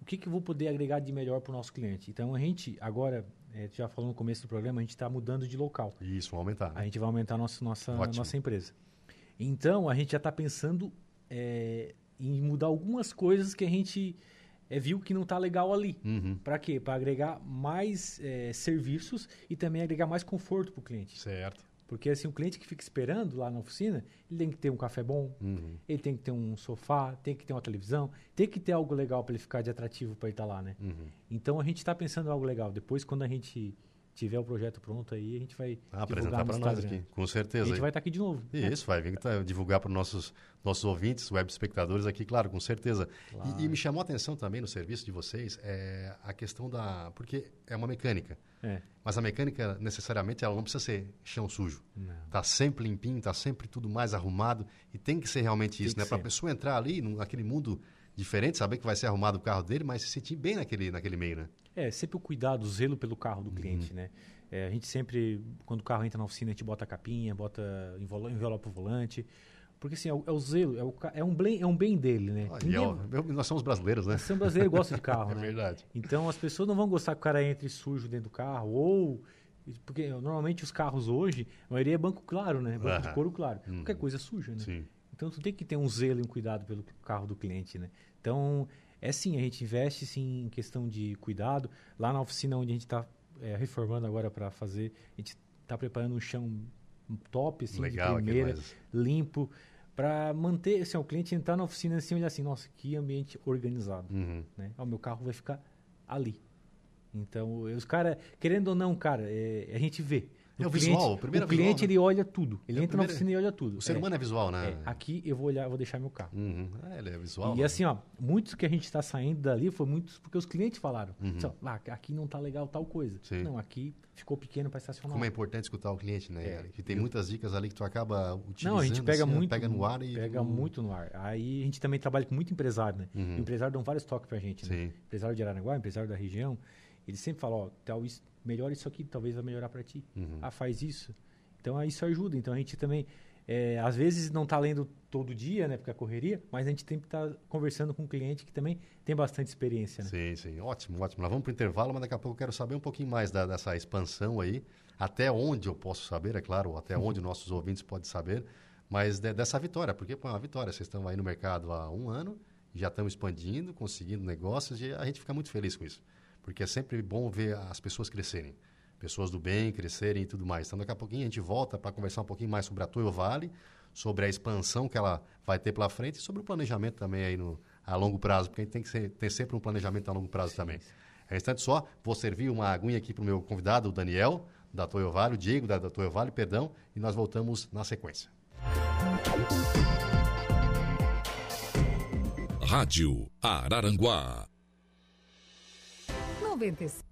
o que eu vou poder agregar de melhor para o nosso cliente? Então a gente agora... já falou no começo do programa, a gente está mudando de local. Isso, vai aumentar. Né? A gente vai aumentar nossa empresa. Então, a gente já está pensando em mudar algumas coisas que a gente viu que não está legal ali. Uhum. Para quê? Para agregar mais serviços e também agregar mais conforto para o cliente. Certo. Porque assim, o cliente que fica esperando lá na oficina, ele tem que ter um café bom, uhum, ele tem que ter um sofá, tem que ter uma televisão, tem que ter algo legal para ele ficar de atrativo para ele estar lá, né? Uhum. Então, a gente está pensando em algo legal. Depois, quando a gente tiver o projeto pronto aí, a gente vai apresentar para nós aqui, com certeza. A gente vai estar aqui de novo. Isso, vai vir divulgar para os nossos ouvintes, web espectadores aqui, claro, com certeza. Claro. E me chamou a atenção também no serviço de vocês a questão da... Porque é uma mecânica. É. Mas a mecânica, necessariamente, ela não precisa ser chão sujo. Está sempre limpinho, está sempre tudo mais arrumado. E tem que ser realmente tem isso, né? Para a pessoa entrar ali, naquele mundo diferente, saber que vai ser arrumado o carro dele, mas se sentir bem naquele meio, né? É, sempre o cuidado, o zelo pelo carro do cliente, uhum, né? A gente sempre, quando o carro entra na oficina, a gente bota a capinha, envelopa o volante. Porque assim, é o zelo, é um bem dele, né? Nós somos brasileiros, né? Nós somos brasileiros, gosta de carro, né? É verdade. Então, as pessoas não vão gostar que o cara entre sujo dentro do carro, ou... Porque normalmente os carros hoje, a maioria é banco claro, né? Banco de couro claro. Uhum. Qualquer coisa suja, né? Sim. Então, tu tem que ter um zelo e um cuidado pelo carro do cliente, né? Então, sim, a gente investe sim, em questão de cuidado. Lá na oficina onde a gente está reformando agora para fazer, a gente está preparando um chão top, assim, legal, de primeira, limpo, para manter assim, o cliente entrar na oficina assim, olhar assim, nossa, que ambiente organizado, uhum, né? O meu carro vai ficar ali. Então, os caras, querendo ou não, cara, a gente vê. O cliente, visual, o cliente, né? Ele olha tudo. Ele entra na oficina e olha tudo. O ser humano é visual, né? Aqui eu vou olhar, vou deixar meu carro. Uhum. Ele é visual. E assim, ó, muito que a gente está saindo dali foi muito porque os clientes falaram. Uhum. Assim, ó, aqui não está legal tal coisa. Sim. Não, aqui ficou pequeno para estacionar. Como é importante escutar o cliente, né? Que tem muitas dicas ali que tu acaba utilizando. Não, a gente pega assim, muito. Pega no ar. Pega muito no ar. Aí a gente também trabalha com muito empresário, né? Uhum. O empresário dão vários toques para a gente, né? Empresário de Araranguá, empresário da região. Ele sempre fala, ó, tal isso. Melhora isso aqui, talvez vai melhorar para ti. Uhum. Faz isso. Então, isso ajuda. Então, a gente também, às vezes, não está lendo todo dia, né? Porque é correria, mas a gente tem que estar conversando com um cliente que também tem bastante experiência, né? Sim, sim. Ótimo, ótimo. Nós vamos para o intervalo, mas daqui a pouco eu quero saber um pouquinho mais dessa expansão aí. Até onde eu posso saber, é claro, até onde nossos ouvintes podem saber, mas dessa vitória. Porque é uma vitória. Vocês estão aí no mercado há um ano, já estão expandindo, conseguindo negócios e a gente fica muito feliz com isso. Porque é sempre bom ver as pessoas crescerem, pessoas do bem crescerem e tudo mais. Então, daqui a pouquinho a gente volta para conversar um pouquinho mais sobre a Toyovale, sobre a expansão que ela vai ter pela frente e sobre o planejamento também aí a longo prazo, porque a gente tem que ter sempre um planejamento a longo prazo também. É um instante só, vou servir uma aguinha aqui para o meu convidado, o Daniel, da Toyovale, o Diego da Toyovale, perdão, e nós voltamos na sequência. Rádio Araranguá. 95.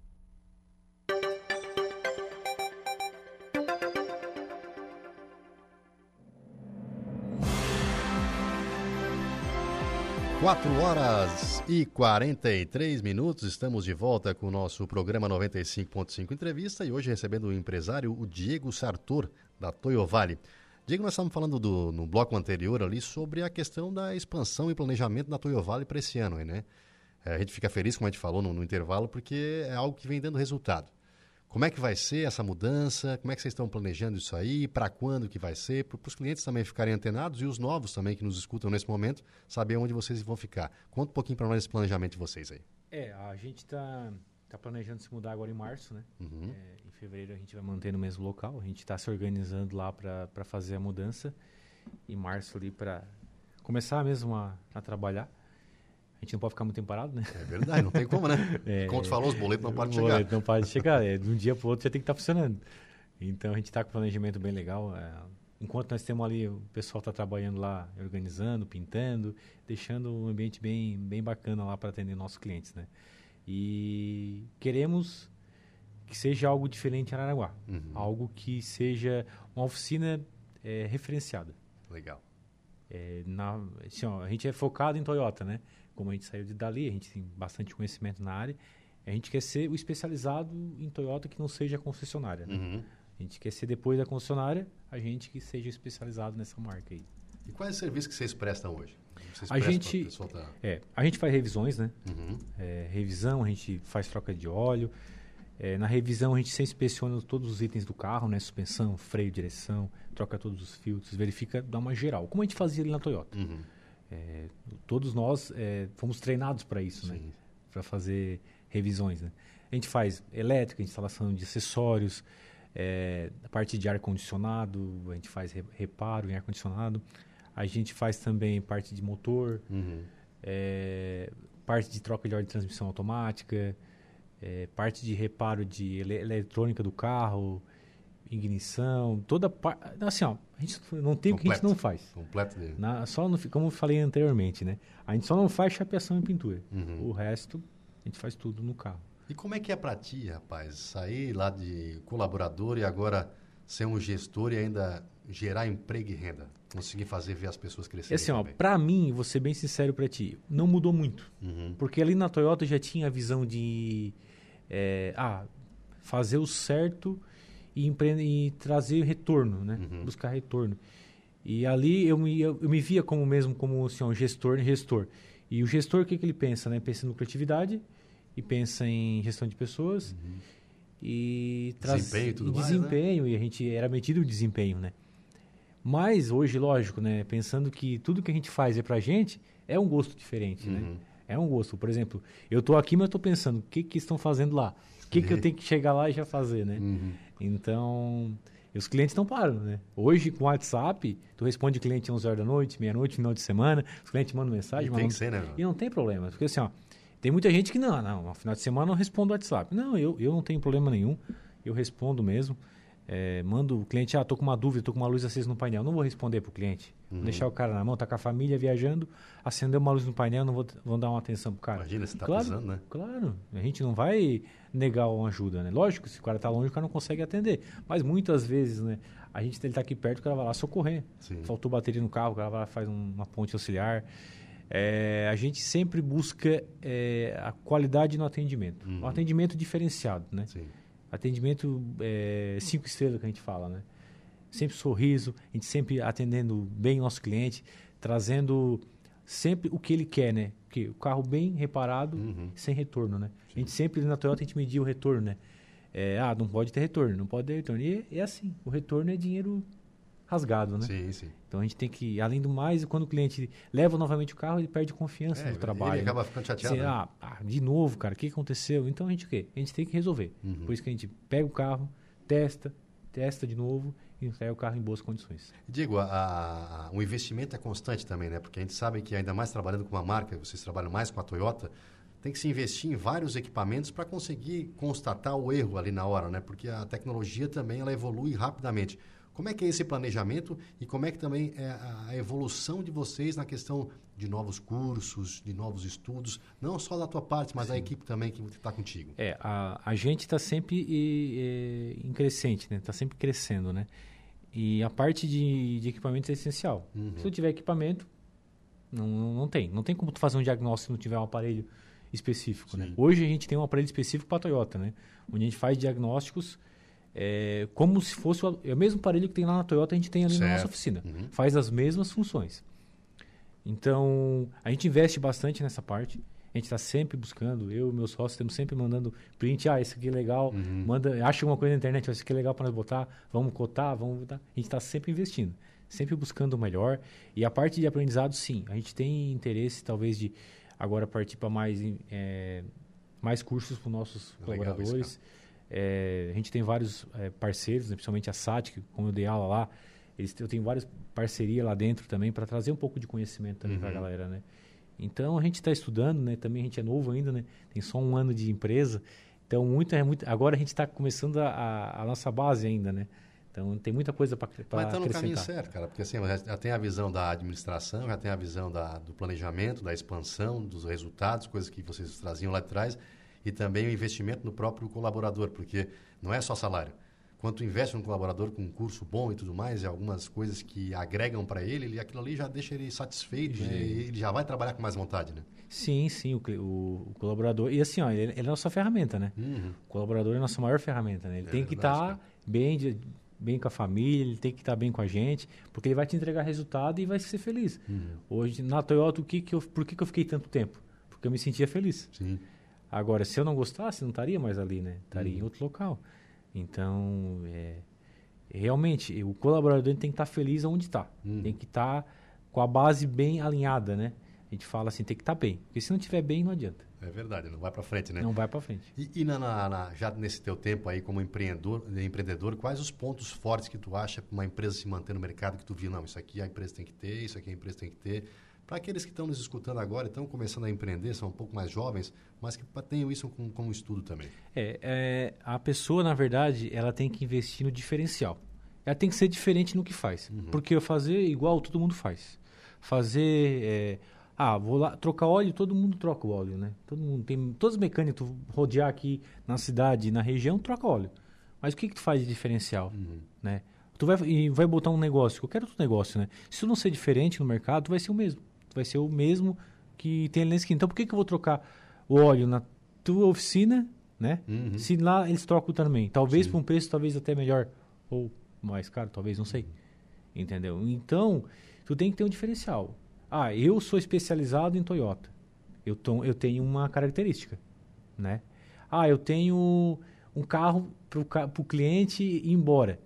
4 horas e 43 minutos, estamos de volta com o nosso programa 95.5 Entrevista e hoje recebendo o empresário, o Diego Sartor, da Toyovale. Diego, nós estávamos falando no bloco anterior ali sobre a questão da expansão e planejamento da Toyovale para esse ano, né? A gente fica feliz, como a gente falou no intervalo, porque é algo que vem dando resultado. Como é que vai ser essa mudança? Como é que vocês estão planejando isso aí? Para quando que vai ser? Para os clientes também ficarem antenados e os novos também que nos escutam nesse momento, saber onde vocês vão ficar. Conta um pouquinho para nós esse planejamento de vocês aí. A gente está planejando se mudar agora em março, né? Uhum. Em fevereiro a gente vai manter no mesmo local. A gente está se organizando lá para fazer a mudança. Em março ali para começar mesmo a trabalhar. A gente não pode ficar muito tempo parado, né? É verdade, não tem como, né? Como tu falou, os boletos não param de chegar. Os boletos não param de chegar. De um dia para o outro já tem que estar funcionando. Então, a gente está com um planejamento bem legal. Enquanto nós temos ali, o pessoal está trabalhando lá, organizando, pintando, deixando um ambiente bem, bem bacana lá para atender nossos clientes, né? E queremos que seja algo diferente em Araranguá. Uhum. Algo que seja uma oficina referenciada. Legal. Assim, a gente é focado em Toyota, né? Como a gente saiu de dali, a gente tem bastante conhecimento na área, a gente quer ser o especializado em Toyota que não seja concessionária, né? Uhum. A gente quer ser depois da concessionária, a gente que seja especializado nessa marca aí. E quais serviços que vocês prestam hoje? Vocês a gente faz revisões, né? Uhum. Revisão, a gente faz troca de óleo, na revisão a gente se inspeciona todos os itens do carro, né? Suspensão, freio, direção, troca todos os filtros, verifica, dá uma geral, como a gente fazia ali na Toyota. Uhum. Todos nós fomos treinados para isso, né? Para fazer revisões, né? A gente faz elétrica, instalação de acessórios, a parte de ar-condicionado, a gente faz reparo em ar-condicionado, a gente faz também parte de motor, uhum. Parte de troca de óleo de transmissão automática, parte de reparo de eletrônica do carro, ignição, toda parte... Assim, ó, a gente não tem o que a gente não faz. Completo dele. Como eu falei anteriormente, né? A gente só não faz chapeação e pintura. Uhum. O resto, a gente faz tudo no carro. E como é que é pra ti, rapaz? Sair lá de colaborador e agora ser um gestor e ainda gerar emprego e renda? Conseguir ver as pessoas crescerem. Assim, ó, pra mim, vou ser bem sincero pra ti, não mudou muito. Uhum. Porque ali na Toyota já tinha a visão de... fazer o certo... E trazer retorno, né? Uhum. Buscar retorno. E ali eu me via como assim, um gestor. E o gestor, o que ele pensa, né? Pensa em lucratividade e pensa em gestão de pessoas. Uhum. E desempenho e tudo mais, né? E a gente era metido em desempenho, né? Mas hoje, lógico, né? Pensando que tudo que a gente faz pra gente é um gosto diferente, uhum. né? É um gosto. Por exemplo, eu tô aqui, mas eu tô pensando, o que estão fazendo lá? O que eu tenho que chegar lá e já fazer, né? Uhum. Então, os clientes não param, né? Hoje, com o WhatsApp, tu responde cliente às 11 horas da noite, meia-noite, final de semana, os clientes mandam mensagem. Tem que ser, né? E não tem problema. Porque assim, ó, tem muita gente que no final de semana eu respondo o WhatsApp. Não, eu não tenho problema nenhum, eu respondo mesmo. Mando o cliente, tô com uma dúvida, tô com uma luz acesa no painel. Não vou responder pro cliente. Uhum. Vou deixar o cara na mão, tá com a família viajando, acendeu uma luz no painel, não vou dar uma atenção pro cara. Imagina, você tá precisando, né? Claro, a gente não vai negar uma ajuda, né? Lógico, se o cara tá longe, o cara não consegue atender. Mas muitas vezes, né? A gente tá aqui perto, o cara vai lá socorrer. Sim. Faltou bateria no carro, o cara vai lá faz uma ponte auxiliar. A gente sempre busca a qualidade no atendimento. Uhum. Um atendimento diferenciado, né? Sim. Atendimento 5 estrelas que a gente fala, né? Sempre sorriso, a gente sempre atendendo bem o nosso cliente, trazendo sempre o que ele quer, né? Porque o carro bem reparado, uhum. sem retorno, né? Sim. A gente sempre, na Toyota, a gente media o retorno, né? Não pode ter retorno, não pode ter retorno. E é assim, o retorno é dinheiro rasgado, né? Sim, sim. Então a gente tem que, além do mais, quando o cliente leva novamente o carro, ele perde confiança no trabalho. Ele acaba ficando chateado. Assim, né? De novo, cara, o que aconteceu? Então a gente o quê? A gente tem que resolver. Uhum. Por isso que a gente pega o carro, testa de novo e entrega o carro em boas condições. Diego, o investimento é constante também, né? Porque a gente sabe que ainda mais trabalhando com uma marca, vocês trabalham mais com a Toyota, tem que se investir em vários equipamentos para conseguir constatar o erro ali na hora, né? Porque a tecnologia também ela evolui rapidamente. Como é que é esse planejamento e como é que também é a evolução de vocês na questão de novos cursos, de novos estudos, não só da tua parte, mas Sim. da equipe também que está contigo? A gente está sempre em crescente, né? Está sempre crescendo, né? E a parte de equipamento é essencial. Uhum. Se eu tiver equipamento, Não tem como tu fazer um diagnóstico se não tiver um aparelho específico, né? Hoje a gente tem um aparelho específico para a Toyota, né? Onde a gente faz diagnósticos como se fosse o mesmo aparelho que tem lá na Toyota, a gente tem ali na nossa oficina. Uhum. Faz as mesmas funções. Então, a gente investe bastante nessa parte. A gente está sempre buscando, eu e meus sócios estamos sempre mandando print, esse aqui é legal, manda, acha alguma coisa na internet, esse aqui é legal para nós botar, vamos cotar, vamos botar. A gente está sempre investindo, sempre buscando o melhor. E a parte de aprendizado, sim, a gente tem interesse talvez de agora partir para mais cursos para os nossos colaboradores. A gente tem vários parceiros, né, principalmente a SATIC, como eu dei aula lá, eu tenho várias parcerias lá dentro também para trazer um pouco de conhecimento também para a galera, né? Então, a gente está estudando, né? Também a gente é novo ainda, né? Tem só um ano de empresa. Então, agora a gente está começando a nossa base ainda, né? Então, tem muita coisa para acrescentar. Mas está no caminho certo, cara. Porque assim, já tem a visão da administração, já tem a visão do planejamento, da expansão, dos resultados, coisas que vocês traziam lá atrás. E também o investimento no próprio colaborador, porque não é só salário. Quando tu investe num colaborador com um curso bom e tudo mais, e algumas coisas que agregam para ele, aquilo ali já deixa ele satisfeito, ele já vai trabalhar com mais vontade, né? Sim, o colaborador... E assim, ó, ele é a nossa ferramenta, né? O colaborador é a nossa maior ferramenta, né? Ele tem que estar bem com a família, ele tem que estar bem com a gente, porque ele vai te entregar resultado e vai ser feliz. Hoje, na Toyota, por que eu fiquei tanto tempo? Porque eu me sentia feliz. Sim. Agora, se eu não gostasse, não estaria mais ali, né? Estaria em outro local. Então, realmente, o colaborador tem que estar feliz onde está. Tem que estar com a base bem alinhada, né? A gente fala assim, tem que estar bem. Porque se não estiver bem, não adianta. É verdade, não vai para frente, né? Não vai para frente. E já nesse teu tempo aí como empreendedor, quais os pontos fortes que tu acha para uma empresa se manter no mercado que tu viu? Não, isso aqui a empresa tem que ter, isso aqui a empresa tem que ter. Para aqueles que estão nos escutando agora e estão começando a empreender, são um pouco mais jovens, mas que tenham isso como estudo também. A pessoa, na verdade, ela tem que investir no diferencial. Ela tem que ser diferente no que faz. Porque fazer igual todo mundo faz. Vou lá trocar óleo, todo mundo troca o óleo, né? Todo mundo tem, todos os mecânicos rodear aqui na cidade, na região, troca óleo. Mas o que tu faz de diferencial, né? Tu vai botar um negócio, qualquer outro negócio, né? Se tu não ser diferente no mercado, tu vai ser o mesmo. Vai ser o mesmo que tem ali na esquina. Então, por que eu vou trocar o óleo na tua oficina, né? Se lá eles trocam também. Talvez por um preço, talvez até melhor. Ou mais caro, talvez, não sei. Entendeu? Então, tu tem que ter um diferencial. Eu sou especializado em Toyota. Eu tenho uma característica, né? Eu tenho um carro para o cliente ir embora.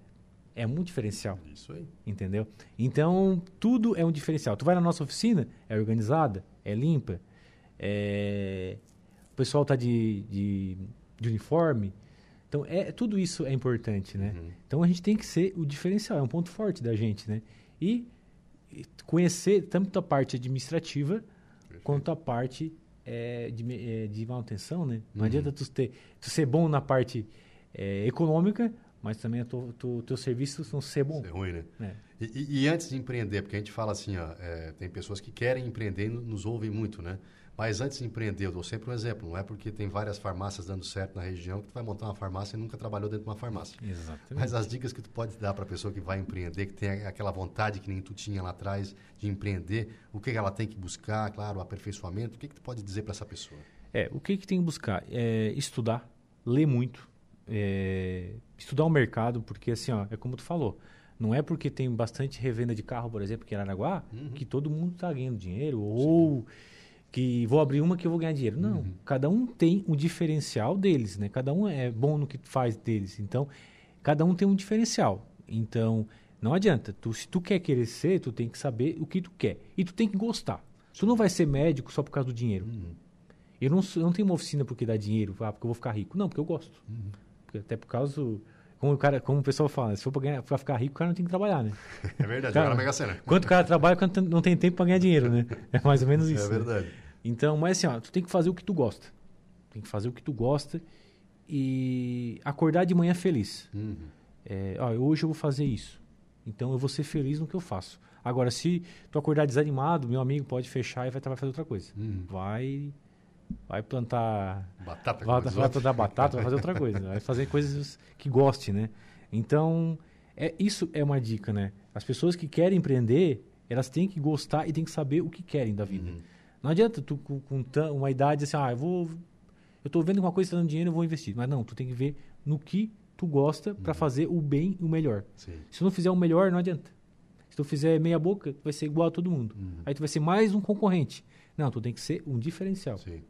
É muito diferencial. Isso aí. Entendeu? Então, tudo é um diferencial. Tu vai na nossa oficina, é organizada, é limpa, o pessoal está de uniforme. Então, tudo isso é importante, né? Então, a gente tem que ser o diferencial. É um ponto forte da gente, né? E conhecer tanto a parte administrativa quanto a parte de manutenção, né? Não adianta tu ser bom na parte econômica, mas também o teu serviço não ser bom. Ser ruim, né? E antes de empreender, porque a gente fala assim, tem pessoas que querem empreender e nos ouvem muito, né? Mas antes de empreender, eu dou sempre um exemplo. Não é porque tem várias farmácias dando certo na região que tu vai montar uma farmácia e nunca trabalhou dentro de uma farmácia. Exatamente. Mas as dicas que tu pode dar para a pessoa que vai empreender, que tem aquela vontade que nem tu tinha lá atrás de empreender, o que ela tem que buscar, claro, o aperfeiçoamento, o que tu pode dizer para essa pessoa? O que tem que buscar? Estudar, ler muito. Estudar o mercado, porque assim, é como tu falou, não é porque tem bastante revenda de carro, por exemplo, que em Araranguá, que todo mundo está ganhando dinheiro, ou que vou abrir uma que eu vou ganhar dinheiro. Não, cada um tem um diferencial deles, né? Cada um é bom no que faz deles, então cada um tem um diferencial. Então, não adianta, se tu quer crescer, tu tem que saber o que tu quer, e tu tem que gostar. Tu não vai ser médico só por causa do dinheiro. Eu não tenho uma oficina porque dá dinheiro, porque eu vou ficar rico. Não, porque eu gosto. Até por causa como o pessoal fala, se for para ficar rico, o cara não tem que trabalhar, né? É verdade, cara, é uma mega cena. Quanto o cara trabalha, quanto não tem tempo para ganhar dinheiro, né? É mais ou menos isso. É verdade. Né? Então, mas assim, tu tem que fazer o que tu gosta. Tem que fazer o que tu gosta e acordar de manhã feliz. Hoje eu vou fazer isso. Então, eu vou ser feliz no que eu faço. Agora, se tu acordar desanimado, meu amigo, pode fechar e vai fazer outra coisa. Vai plantar batata, vai fazer outra coisa, vai fazer coisas que goste, né? Então, isso é uma dica, né? As pessoas que querem empreender, elas têm que gostar e têm que saber o que querem da vida. Uhum. Não adianta tu com uma idade assim, eu estou vendo uma coisa que está dando dinheiro, eu vou investir. Mas não, tu tem que ver no que tu gosta para fazer o bem e o melhor. Sim. Se tu não fizer o melhor, não adianta. Se tu fizer meia boca, tu vai ser igual a todo mundo. Aí tu vai ser mais um concorrente. Não, tu tem que ser um diferencial. Sim.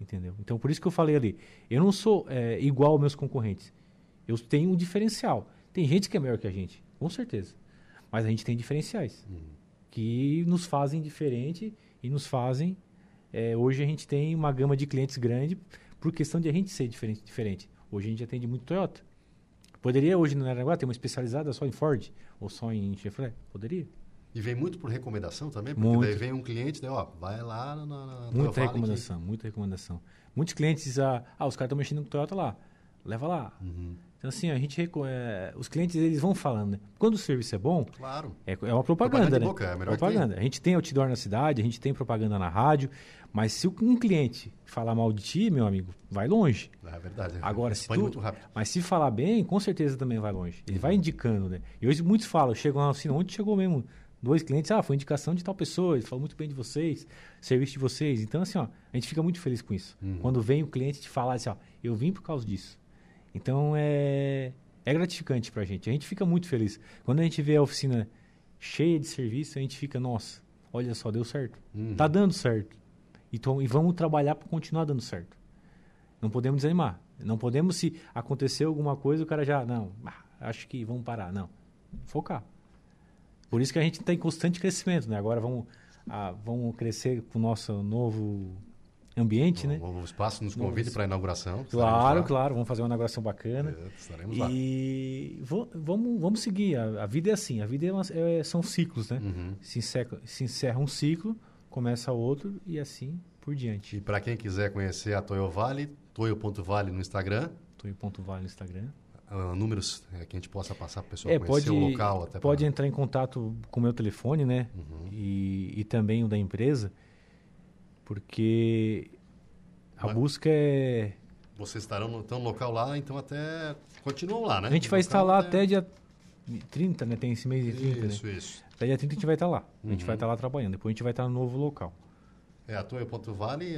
Entendeu? Então, por isso que eu falei ali, eu não sou igual aos meus concorrentes. Eu tenho um diferencial. Tem gente que é melhor que a gente, com certeza. Mas a gente tem diferenciais que nos fazem diferente e nos fazem... hoje a gente tem uma gama de clientes grande por questão de a gente ser diferente. Hoje a gente atende muito Toyota. Poderia hoje no Araranguá ter uma especializada só em Ford ou só em Chevrolet? Poderia. E vem muito por recomendação também? Porque muito. Daí vem um cliente, daí, vai lá na Muita recomendação, aqui. Muita recomendação. Muitos clientes dizem, os caras estão mexendo com Toyota lá, leva lá. Então, assim, a gente... os clientes, eles vão falando, né? Quando o serviço é bom... Claro. É uma propaganda, né? Boca, é a melhor propaganda. A gente tem outdoor na cidade, a gente tem propaganda na rádio, mas se um cliente falar mal de ti, meu amigo, vai longe. É verdade. Agora, se tu... muito rápido. Mas se falar bem, com certeza também vai longe. Ele vai indicando, né? E hoje muitos falam, chegam lá assim, onde chegou mesmo... 2 clientes, foi indicação de tal pessoa, ele falou muito bem de vocês, serviço de vocês. Então, assim, a gente fica muito feliz com isso. Quando vem o cliente te falar assim, eu vim por causa disso. Então, é gratificante pra gente. A gente fica muito feliz. Quando a gente vê a oficina cheia de serviço, a gente fica, nossa, olha só, deu certo. Tá dando certo. Então, e vamos trabalhar para continuar dando certo. Não podemos desanimar. Não podemos, se acontecer alguma coisa, o cara já, acho que vamos parar. Não, focar. Por isso que a gente está em constante crescimento, né? Agora vamos crescer com o nosso novo ambiente, né? O novo espaço nos convida para a inauguração. Claro, vamos fazer uma inauguração bacana. Estaremos lá. E vamos seguir, a vida é assim, a vida são ciclos, né? Se encerra um ciclo, começa outro e assim por diante. E para quem quiser conhecer a Toyovale, toyo.vale no Instagram. Toyo.vale no Instagram. Números que a gente possa passar para o pessoal conhecer o local. Pode entrar em contato com o meu telefone, né? E também o da empresa, porque a busca é... Vocês estão no local lá, então até continuam lá, né? A gente vai estar lá até dia 30, né? Tem esse mês de 30, isso, né? Isso. Até dia 30 a gente vai estar lá. A gente vai estar lá trabalhando. Depois a gente vai estar no novo local. A Toyo.vale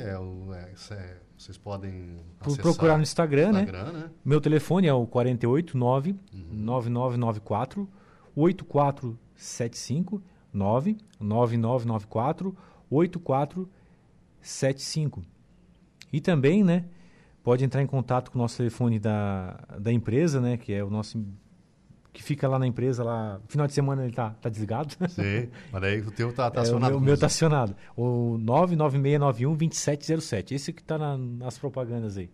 vocês podem procurar no Instagram, né? Meu telefone é o 489-9994-8475, 99994-8475. E também, né, pode entrar em contato com o nosso telefone da empresa, né, que é o nosso... que fica lá na empresa, lá final de semana ele tá desligado. Sim, mas aí o teu tá acionado. O meu tá acionado. O 99691-2707, esse que tá nas propagandas aí.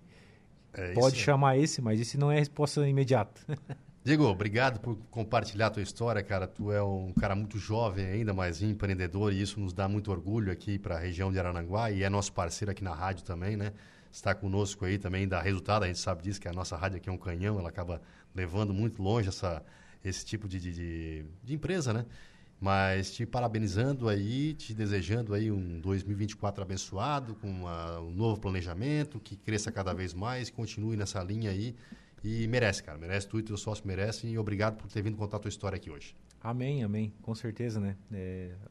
Pode chamar esse, mas esse não é a resposta imediata. Diego, obrigado por compartilhar a tua história, cara. Tu é um cara muito jovem ainda, mas empreendedor, e isso nos dá muito orgulho aqui para a região de Araranguá, e é nosso parceiro aqui na rádio também, né? Está conosco aí também, dá resultado, a gente sabe disso, que a nossa rádio aqui é um canhão, ela acaba levando muito longe esse tipo de empresa, né? Mas te parabenizando aí, te desejando aí um 2024 abençoado, com um novo planejamento, que cresça cada vez mais, continue nessa linha aí, e merece, cara, merece, tu e teu sócio merecem, e obrigado por ter vindo contar a tua história aqui hoje. Amém, amém, com certeza, né?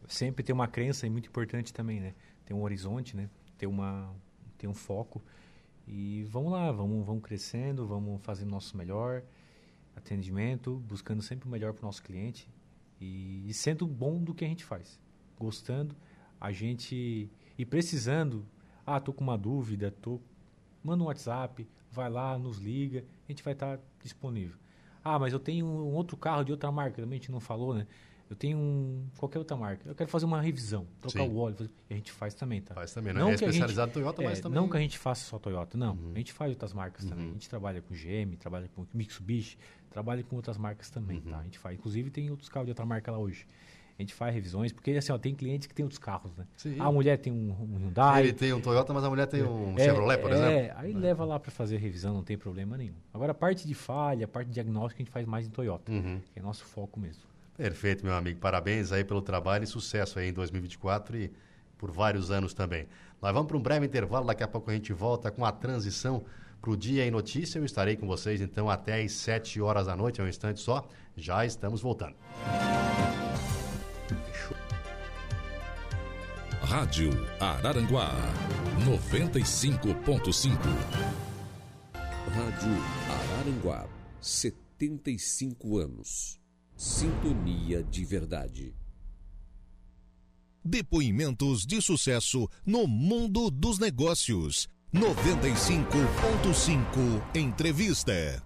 Sempre ter uma crença é muito importante também, né? Ter um horizonte, né? Ter um foco, e vamos lá, vamos crescendo, vamos fazendo o nosso melhor atendimento, buscando sempre o melhor para o nosso cliente e sendo bom do que a gente faz, gostando, e precisando, tô com uma dúvida, manda um WhatsApp, vai lá, nos liga, a gente vai estar disponível. Mas eu tenho um outro carro de outra marca, também a gente não falou, né? Eu tenho qualquer outra marca. Eu quero fazer uma revisão, trocar o óleo. E a gente faz também, tá? Faz também, né? Não é especializado em Toyota, mas também... Não que a gente faça só Toyota, não. A gente faz outras marcas também. A gente trabalha com GM, trabalha com Mitsubishi, trabalha com outras marcas também, tá? A gente faz. Inclusive, tem outros carros de outra marca lá hoje. A gente faz revisões, porque assim, tem clientes que tem outros carros, né? Sim. A mulher tem um Hyundai... Ele tem um Toyota, mas a mulher tem um Chevrolet, por exemplo. Aí leva lá para fazer revisão, não tem problema nenhum. Agora, a parte de falha, a parte de diagnóstico, a gente faz mais em Toyota. Que é nosso foco mesmo. Perfeito, meu amigo. Parabéns aí pelo trabalho e sucesso aí em 2024 e por vários anos também. Nós vamos para um breve intervalo, daqui a pouco a gente volta com a transição para o Dia em Notícia. Eu estarei com vocês então até às 7 horas da noite, é um instante só. Já estamos voltando. Rádio Araranguá 95.5. Rádio Araranguá, 75 anos. Sintonia de verdade. Depoimentos de sucesso no mundo dos negócios. 95.5 Entrevista.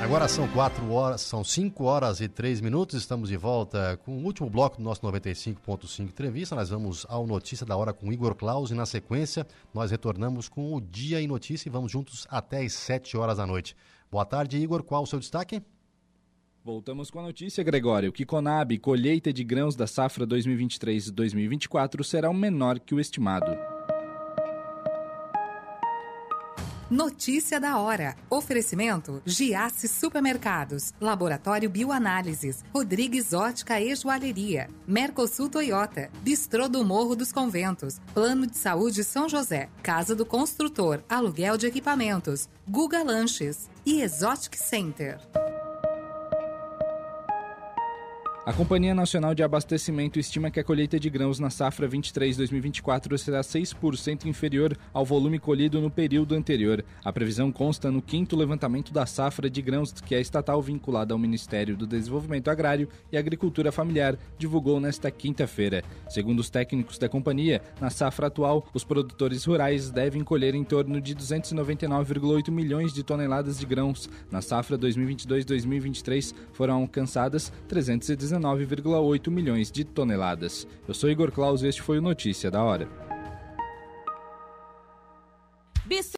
Agora são 4 horas, são 5 horas e 3 minutos, estamos de volta com o último bloco do nosso 95.5 Entrevista. Nós vamos ao Notícia da Hora com Igor Klaus e na sequência nós retornamos com o Dia em Notícia e vamos juntos até as 7 horas da noite. Boa tarde, Igor, qual o seu destaque? Voltamos com a notícia, Gregório, que Conab, colheita de grãos da safra 2023-2024, será o menor que o estimado. Notícia da hora. Oferecimento Giasse Supermercados, Laboratório Bioanálises, Rodrigues Ótica e Joalheria, Mercosul Toyota, Bistrô do Morro dos Conventos, Plano de Saúde São José, Casa do Construtor, Aluguel de Equipamentos, Guga Lanches e Exotic Center. A Companhia Nacional de Abastecimento estima que a colheita de grãos na safra 23-2024 será 6% inferior ao volume colhido no período anterior. A previsão consta no quinto levantamento da safra de grãos que a estatal vinculada ao Ministério do Desenvolvimento Agrário e Agricultura Familiar divulgou nesta quinta-feira. Segundo os técnicos da companhia, na safra atual, os produtores rurais devem colher em torno de 299,8 milhões de toneladas de grãos. Na safra 2022-2023 foram alcançadas 319,8 milhões de toneladas. Eu sou Igor Klaus e este foi o Notícia da Hora.